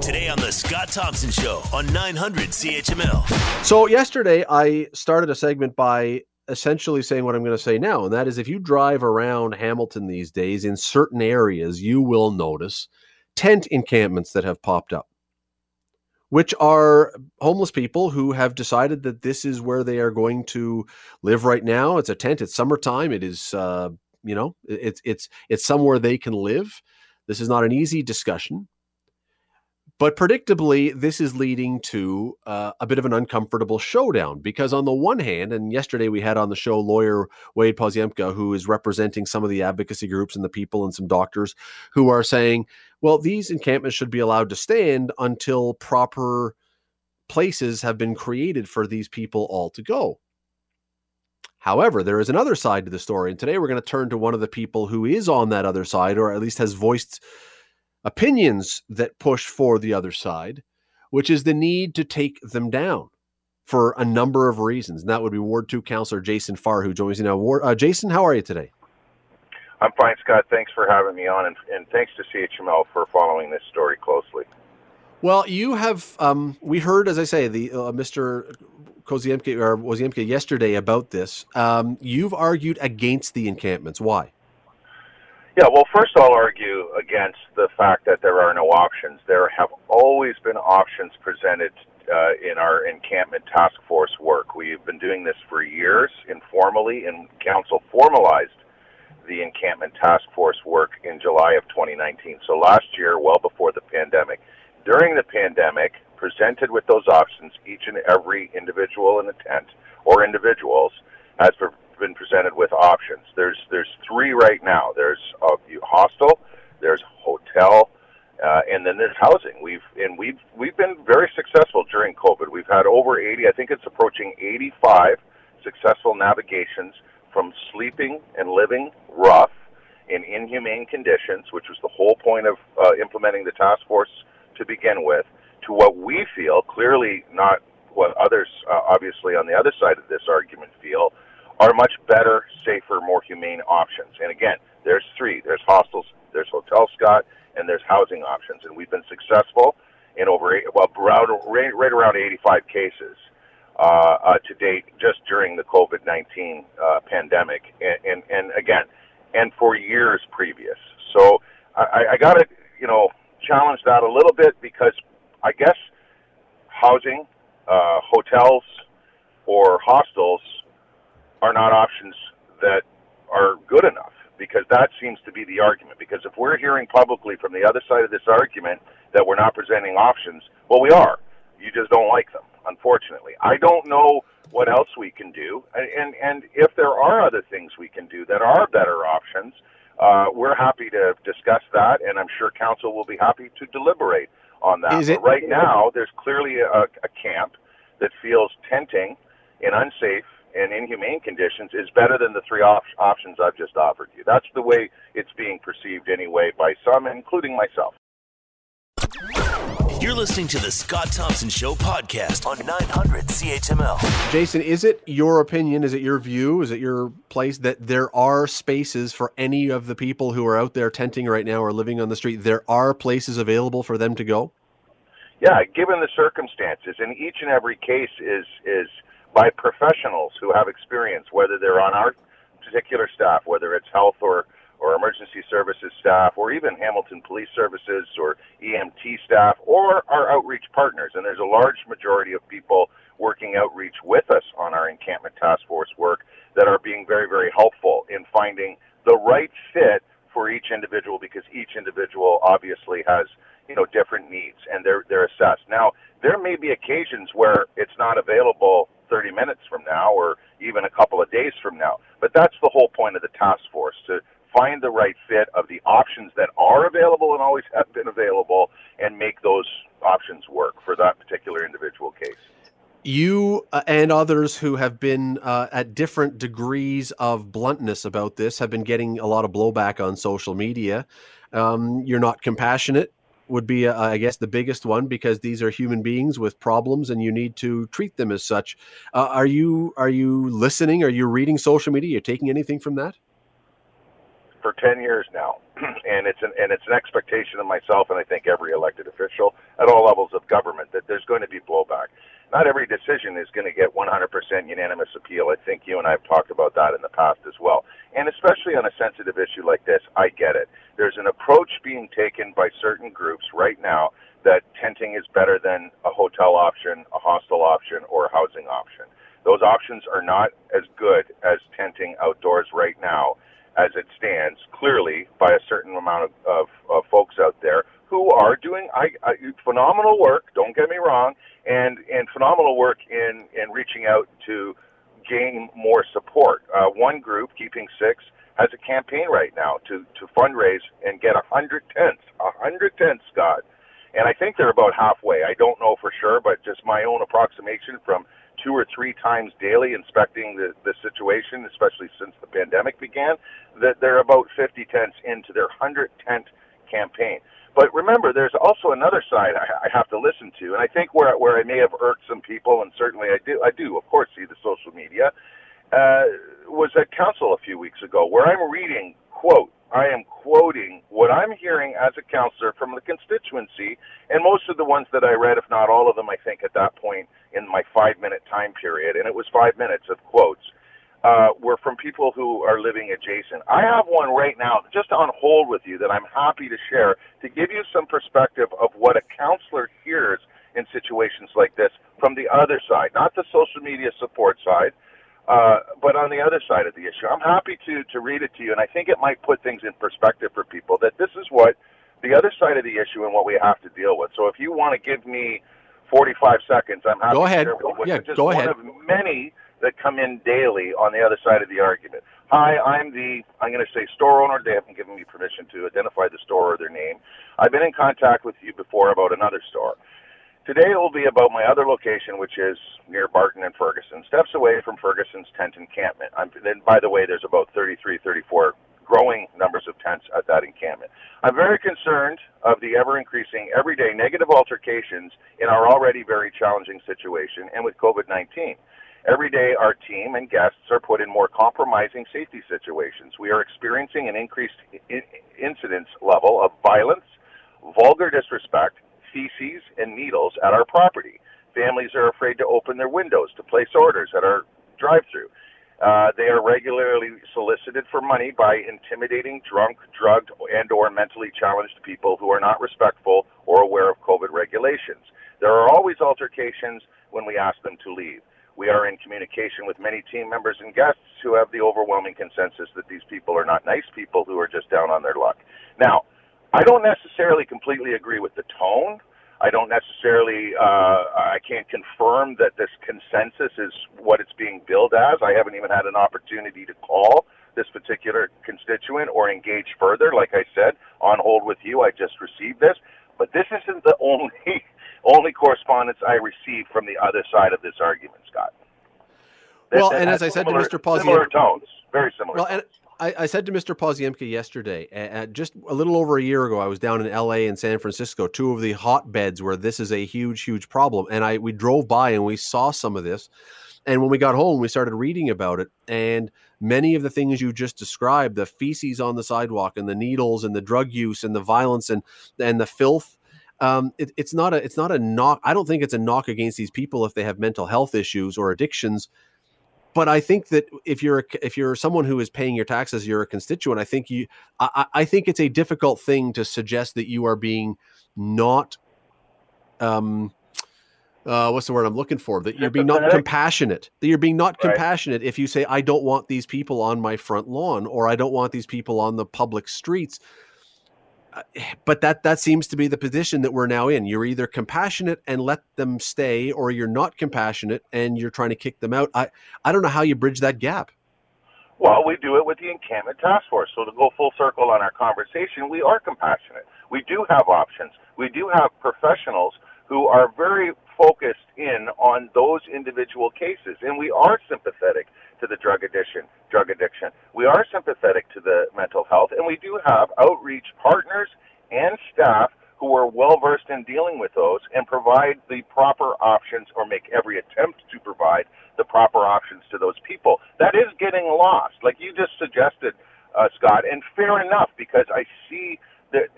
Today on the Scott Thompson Show on 900 CHML. So yesterday I started a segment by essentially saying what I'm going to say now, and that is if you drive around Hamilton these days in certain areas, you will notice tent encampments that have popped up, which are homeless people who have decided that this is where they are going to live right now. It's a tent. It's summertime. It is, it's somewhere they can live. This is not an easy discussion, but predictably, this is leading to a bit of an uncomfortable showdown, because on the one hand, and yesterday we had on the show lawyer Wade Poziemski, who is representing some of the advocacy groups and the people and some doctors who are saying, well, these encampments should be allowed to stand until proper places have been created for these people all to go. However, there is another side to the story, and today we're going to turn to one of the people who is on that other side, or at least has voiced opinions that push for the other side, which is the need to take them down for a number of reasons. And that would be Ward 2 Councillor Jason Farr, who joins me now. Jason, how are you today? I'm fine, Scott. Thanks for having me on, and thanks to CHML for following this story closely. Well, you have, we heard, as I say, the Mr. Poziemski yesterday about this. You've argued against the encampments. Why? Yeah, well, first I'll argue against the fact that there are no options. There have always been options presented in our encampment task force work. We've been doing this for years informally, and council formalized the encampment task force work in July of 2019. So last year, well before the pandemic. During the pandemic, presented with those options, each and every individual in the tent or individuals has been presented with options. There's three right now. There's a hostel, there's hotel, and then there's housing. We've been very successful during COVID. We've had over 80, I think it's approaching 85 successful navigations from sleeping and living rough in inhumane conditions, which was the whole point of implementing the task force to begin with, to what we feel, clearly not what others obviously on the other side of this argument feel, are much better, safer, more humane options. And again, there's three. There's hostels, there's hotel, Scott, and there's housing options. And we've been successful in over, right around 85 cases to date, just during the COVID-19 pandemic. And again, and for years previous. So I got to, challenge that a little bit, because I guess housing, hotels, or hostels are not options that are good enough, because that seems to be the argument. Because if we're hearing publicly from the other side of this argument that we're not presenting options, well, we are. You just don't like them, unfortunately. I don't know what else we can do. And if there are other things we can do that are better options, we're happy to discuss that, and I'm sure council will be happy to deliberate on that. But right now, there's clearly a camp that feels tenting in unsafe and inhumane conditions is better than the three options I've just offered you. That's the way it's being perceived anyway by some, including myself. You're listening to the Scott Thompson Show podcast on 900 CHML. Jason, is it your opinion, is it your view, is it your place that there are spaces for any of the people who are out there tenting right now or living on the street? There are places available for them to go? Yeah, given the circumstances, and each and every case is by professionals who have experience, whether they're on our particular staff, whether it's health or emergency services staff, or even Hamilton Police Services or EMT staff, or our outreach partners. And there's a large majority of people working outreach with us on our encampment task force work that are being very, very helpful in finding the right fit for each individual, because each individual obviously has, different needs, and they're assessed. Now, there may be occasions where it's not available 30 minutes from now or even a couple of days from now, but that's the whole point of the task force, to find the right fit of the options that are available and always have been available, and make those options work for that particular individual case. You and others who have been at different degrees of bluntness about this have been getting a lot of blowback on social media. You're not compassionate would be, I guess, the biggest one, because these are human beings with problems and you need to treat them as such. Are you listening? Are you reading social media? Are you taking anything from that? for 10 years now, and it's an expectation of myself, and I think every elected official at all levels of government, that there's going to be blowback. Not every decision is going to get 100% unanimous appeal. I think you and I have talked about that in the past as well. And especially on a sensitive issue like this, I get it. There's an approach being taken by certain groups right now that tenting is better than a hotel option, a hostel option, or a housing option. Those options are not as good as tenting outdoors right now as it stands, clearly, by a certain amount of folks out there who are doing phenomenal work, don't get me wrong, and phenomenal work in reaching out to gain more support. One group, Keeping Six, has a campaign right now to fundraise and get 100 tents, Scott. And I think they're about halfway. I don't know for sure, but just my own approximation from 2 or 3 times daily inspecting the situation, especially since the pandemic began, that they're about 50 tents into their 100-tent campaign. But remember, there's also another side I have to listen to, and I think where I may have irked some people, and certainly I do, of course, see the social media, was at council a few weeks ago, where I'm reading, quote, I am quoting what I'm hearing as a councillor from the constituency, and most of the ones that I read, if not all of them, I think at that point in my 5-minute time period, and it was 5 minutes of quotes, were from people who are living adjacent. I have one right now just on hold with you that I'm happy to share to give you some perspective of what a councillor hears in situations like this from the other side, not the social media support side, but on the other side of the issue. I'm happy to read it to you, and I think it might put things in perspective for people, that this is what the other side of the issue and what we have to deal with. So if you want to give me 45 seconds, I'm happy to share with you what's just one of many that come in daily on the other side of the argument. Hi, I'm going to say store owner. They haven't given me permission to identify the store or their name. I've been in contact with you before about another store. Today it will be about my other location, which is near Barton and Ferguson, steps away from Ferguson's tent encampment. Then, by the way, there's about 33, 34 growing numbers of tents at that encampment. I'm very concerned of the ever-increasing, everyday negative altercations in our already very challenging situation and with COVID-19. Every day our team and guests are put in more compromising safety situations. We are experiencing an increased incidence level of violence, vulgar disrespect, feces and needles at our property. Families are afraid to open their windows to place orders at our drive-through. They are regularly solicited for money by intimidating, drunk, drugged, and or mentally challenged people who are not respectful or aware of COVID regulations. There are always altercations when we ask them to leave. We are in communication with many team members and guests who have the overwhelming consensus that these people are not nice people who are just down on their luck. Now, I don't necessarily completely agree with the tone. I don't necessarily, I can't confirm that this consensus is what it's being billed as. I haven't even had an opportunity to call this particular constituent or engage further. Like I said, on hold with you, I just received this. But this isn't the only correspondence I received from the other side of this argument, Scott. Well, and as I said to Mr. Poziemski, similar tones, very similar. Well, I said to Mr. Poziemski yesterday, just a little over a year ago, I was down in LA and San Francisco, two of the hotbeds where this is a huge, huge problem. And we drove by and we saw some of this. And when we got home, we started reading about it. And many of the things you just described, the feces on the sidewalk and the needles and the drug use and the violence and the filth, it's not a knock. I don't think it's a knock against these people if they have mental health issues or addictions. But I think that if you're someone who is paying your taxes, you're a constituent. I think it's a difficult thing to suggest that you are being not what's the word I'm looking for? That you're being not compassionate. That you're being not compassionate if you say, I don't want these people on my front lawn, or I don't want these people on the public streets. But that seems to be the position that we're now in. You're either compassionate and let them stay, or you're not compassionate and you're trying to kick them out. I don't know how you bridge that gap. Well, we do it with the encampment task force. So to go full circle on our conversation, we are compassionate. We do have options. We do have professionals who are very focused in on those individual cases. And we are sympathetic to the drug addiction. We are sympathetic to the mental health, and we do have outreach partners and staff who are well-versed in dealing with those and provide the proper options, or make every attempt to provide the proper options to those people. That is getting lost. Like you just suggested, Scott, and fair enough, because I see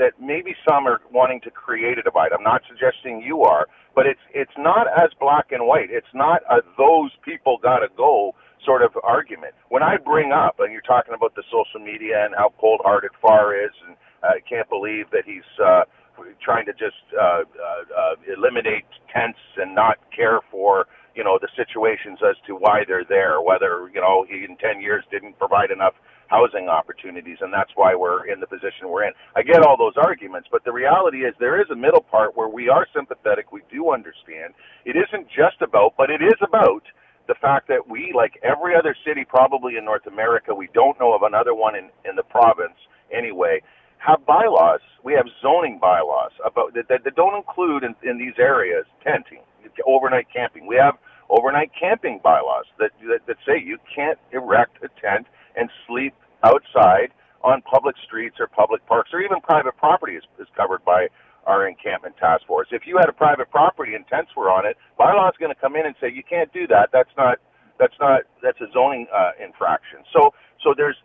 that maybe some are wanting to create a divide. I'm not suggesting you are, but it's not as black and white. It's not a those people got to go sort of argument. When I bring up, and you're talking about the social media and how cold-hearted Farr is, and I can't believe that he's trying to just eliminate tense and not care for, you know, the situations as to why they're there, whether, you know, he in 10 years didn't provide enough housing opportunities, and that's why we're in the position we're in. I get all those arguments, but the reality is there is a middle part where we are sympathetic, we do understand. It isn't just about, but it is about the fact that we, like every other city probably in North America, we don't know of another one in the province anyway, have bylaws. We have zoning bylaws about that don't include in these areas tenting, overnight camping. We have overnight camping bylaws that say you can't erect a tent and sleep outside on public streets or public parks, or even private property is covered by our encampment task force. If you had a private property and tents were on it, bylaw is going to come in and say you can't do that. That's a zoning infraction. So there's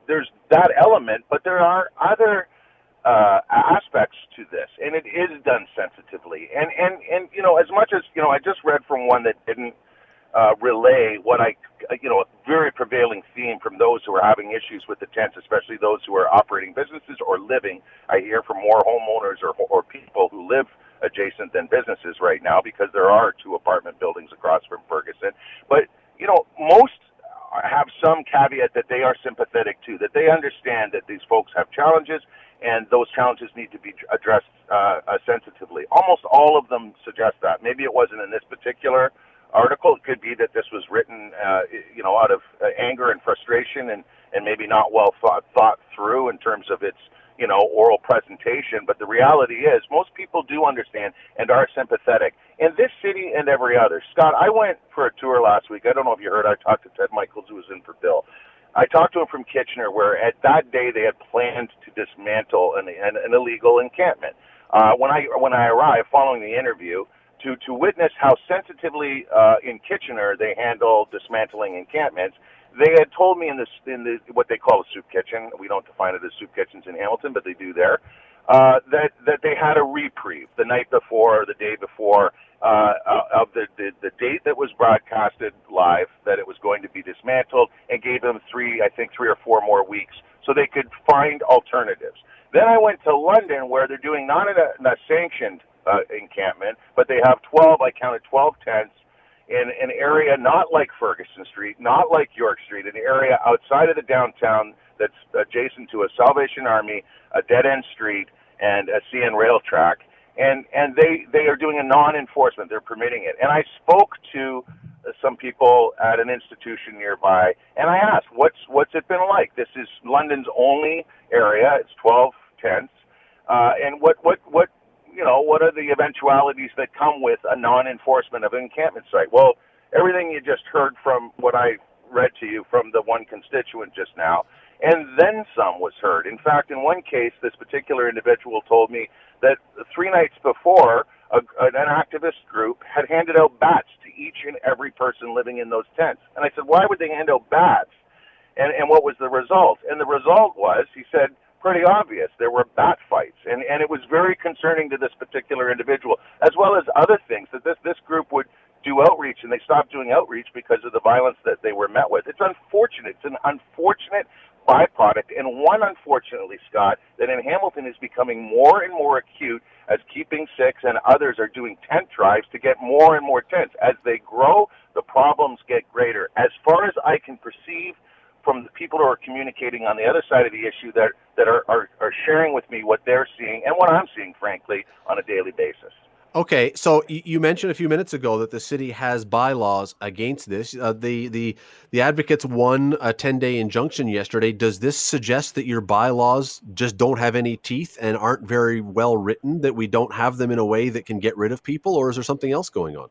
that element, but there are other aspects to this, and it is done sensitively. And you know, as much as, you know, I just read from one that didn't relay what a very prevailing theme from those who are having issues with the tents, especially those who are operating businesses or living. I hear from more homeowners or people who live adjacent than businesses right now, because there are 2 apartment buildings across from Ferguson. But, you know, most have some caveat that they are sympathetic to, that they understand that these folks have challenges and those challenges need to be addressed sensitively. Almost all of them suggest that. Maybe it wasn't in this particular article. It could be that this was written, out of anger and frustration, and maybe not well thought through in terms of its, you know, oral presentation. But the reality is most people do understand and are sympathetic in this city and every other. Scott, I went for a tour last week. I don't know if you heard. I talked to Ted Michaels, who was in for Bill. I talked to him from Kitchener, where at that day they had planned to dismantle an illegal encampment. When I arrived following the interview, to witness how sensitively in Kitchener they handle dismantling encampments. They had told me in the what they call a soup kitchen — we don't define it as soup kitchens in Hamilton, but they do there — that they had a reprieve the night before or the day before of the date that was broadcasted live that it was going to be dismantled, and gave them 3 or 4 more weeks so they could find alternatives. Then I went to London, where they're doing not a sanctioned encampment, but they have 12, I counted 12 tents in an area not like Ferguson Street, not like York Street, an area outside of the downtown that's adjacent to a Salvation Army, a dead-end street, and a CN Rail track, and they are doing a non-enforcement. They're permitting it. And I spoke to some people at an institution nearby, and I asked, what's it been like? This is London's only area. It's 12 tents. And what you know, what are the eventualities that come with a non-enforcement of an encampment site? Well, everything you just heard from what I read to you from the one constituent just now, and then some was heard. In fact, in one case, this particular individual told me that 3 nights before, an activist group had handed out bats to each and every person living in those tents. And I said, why would they hand out bats? And what was the result? And the result was, he said, pretty obvious. There were bat fights, and it was very concerning to this particular individual, as well as other things, that this group would do outreach, and they stopped doing outreach because of the violence that they were met with. It's unfortunate. It's an unfortunate byproduct, and one, unfortunately, Scott, that in Hamilton is becoming more and more acute as Keeping Six and others are doing tent drives to get more and more tents. As they grow, the problems get greater. As far as I can perceive from the people who are communicating on the other side of the issue that are sharing with me what they're seeing and what I'm seeing, frankly, on a daily basis. Okay, so you mentioned a few minutes ago that the city has bylaws against this. The advocates won a 10-day injunction yesterday. Does this suggest that your bylaws just don't have any teeth and aren't very well written, that we don't have them in a way that can get rid of people, or is there something else going on?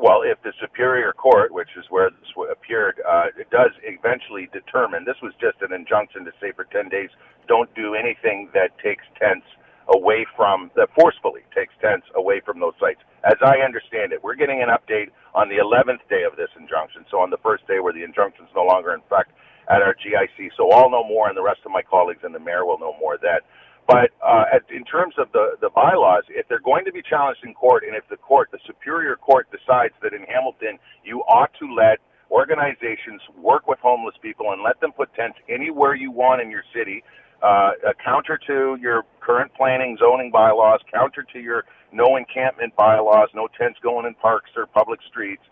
Well, if the Superior Court, which is where this appeared, it does eventually determine — this was just an injunction to say for 10 days, don't do anything that takes tents away from, that forcefully takes tents away from those sites. As I understand it, we're getting an update on the 11th day of this injunction, so on the first day where the injunction's no longer in effect, at our GIC. So I'll know more, and the rest of my colleagues and the mayor will know more then. But in terms of the bylaws, if they're going to be challenged in court, and if the court, the Superior Court, decides that in Hamilton you ought to let organizations work with homeless people and let them put tents anywhere you want in your city, counter to your current planning, zoning bylaws, counter to your no encampment bylaws, no tents going in parks or public streets,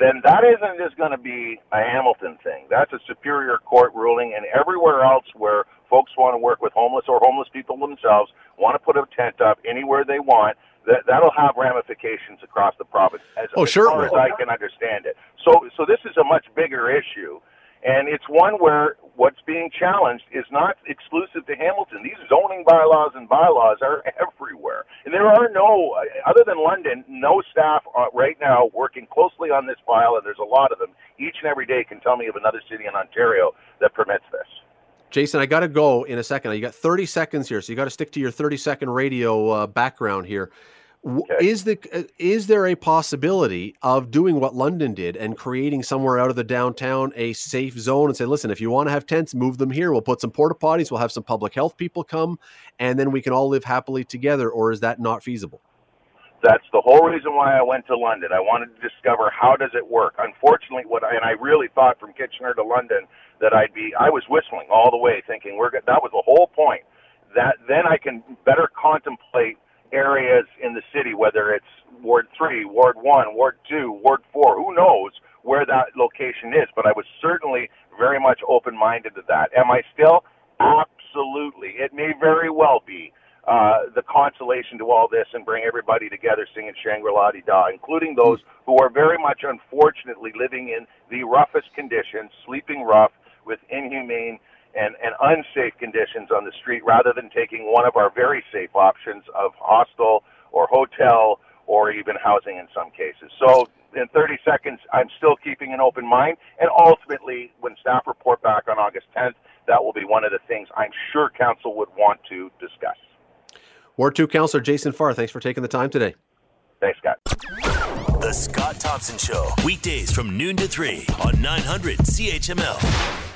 then that isn't just going to be a Hamilton thing. That's a Superior Court ruling, and everywhere else where folks want to work with homeless or homeless people themselves, want to put a tent up anywhere they want, that'll have ramifications across the province, as far as I can understand it. So this is a much bigger issue, and it's one where what's being challenged is not exclusive to Hamilton. These zoning bylaws and bylaws are everywhere. And there are no, other than London, no staff right now working closely on this file, and there's a lot of them. Each and every day can tell me of another city in Ontario that permits this. Jason, I got to go in a second. You got 30 seconds here, so you got to stick to your 30-second radio background here. Okay. Is there a possibility of doing what London did and creating somewhere out of the downtown a safe zone and say, listen, if you want to have tents, move them here. We'll put some porta potties. We'll have some public health people come, and then we can all live happily together. Or is that not feasible? That's the whole reason why I went to London. I wanted to discover how does it work. Unfortunately, I really thought from Kitchener to London that I was whistling all the way, thinking that was the whole point. That then I can better contemplate areas in the city, whether it's Ward 3, Ward 1, Ward 2, Ward 4, who knows where that location is. But I was certainly very much open-minded to that. Am I still? Absolutely. It may very well be the consolation to all this and bring everybody together singing Shangri-La Di-Da, including those who are very much unfortunately living in the roughest conditions, sleeping rough with inhumane and unsafe conditions on the street, rather than taking one of our very safe options of hostel or hotel or even housing in some cases. So in 30 seconds, I'm still keeping an open mind, and ultimately when staff report back on August 10th, that will be one of the things I'm sure council would want to discuss. Ward 2 Councillor Jason Farr, thanks for taking the time today. Thanks, Scott. The Scott Thompson Show, weekdays from noon to 3 on 900 CHML.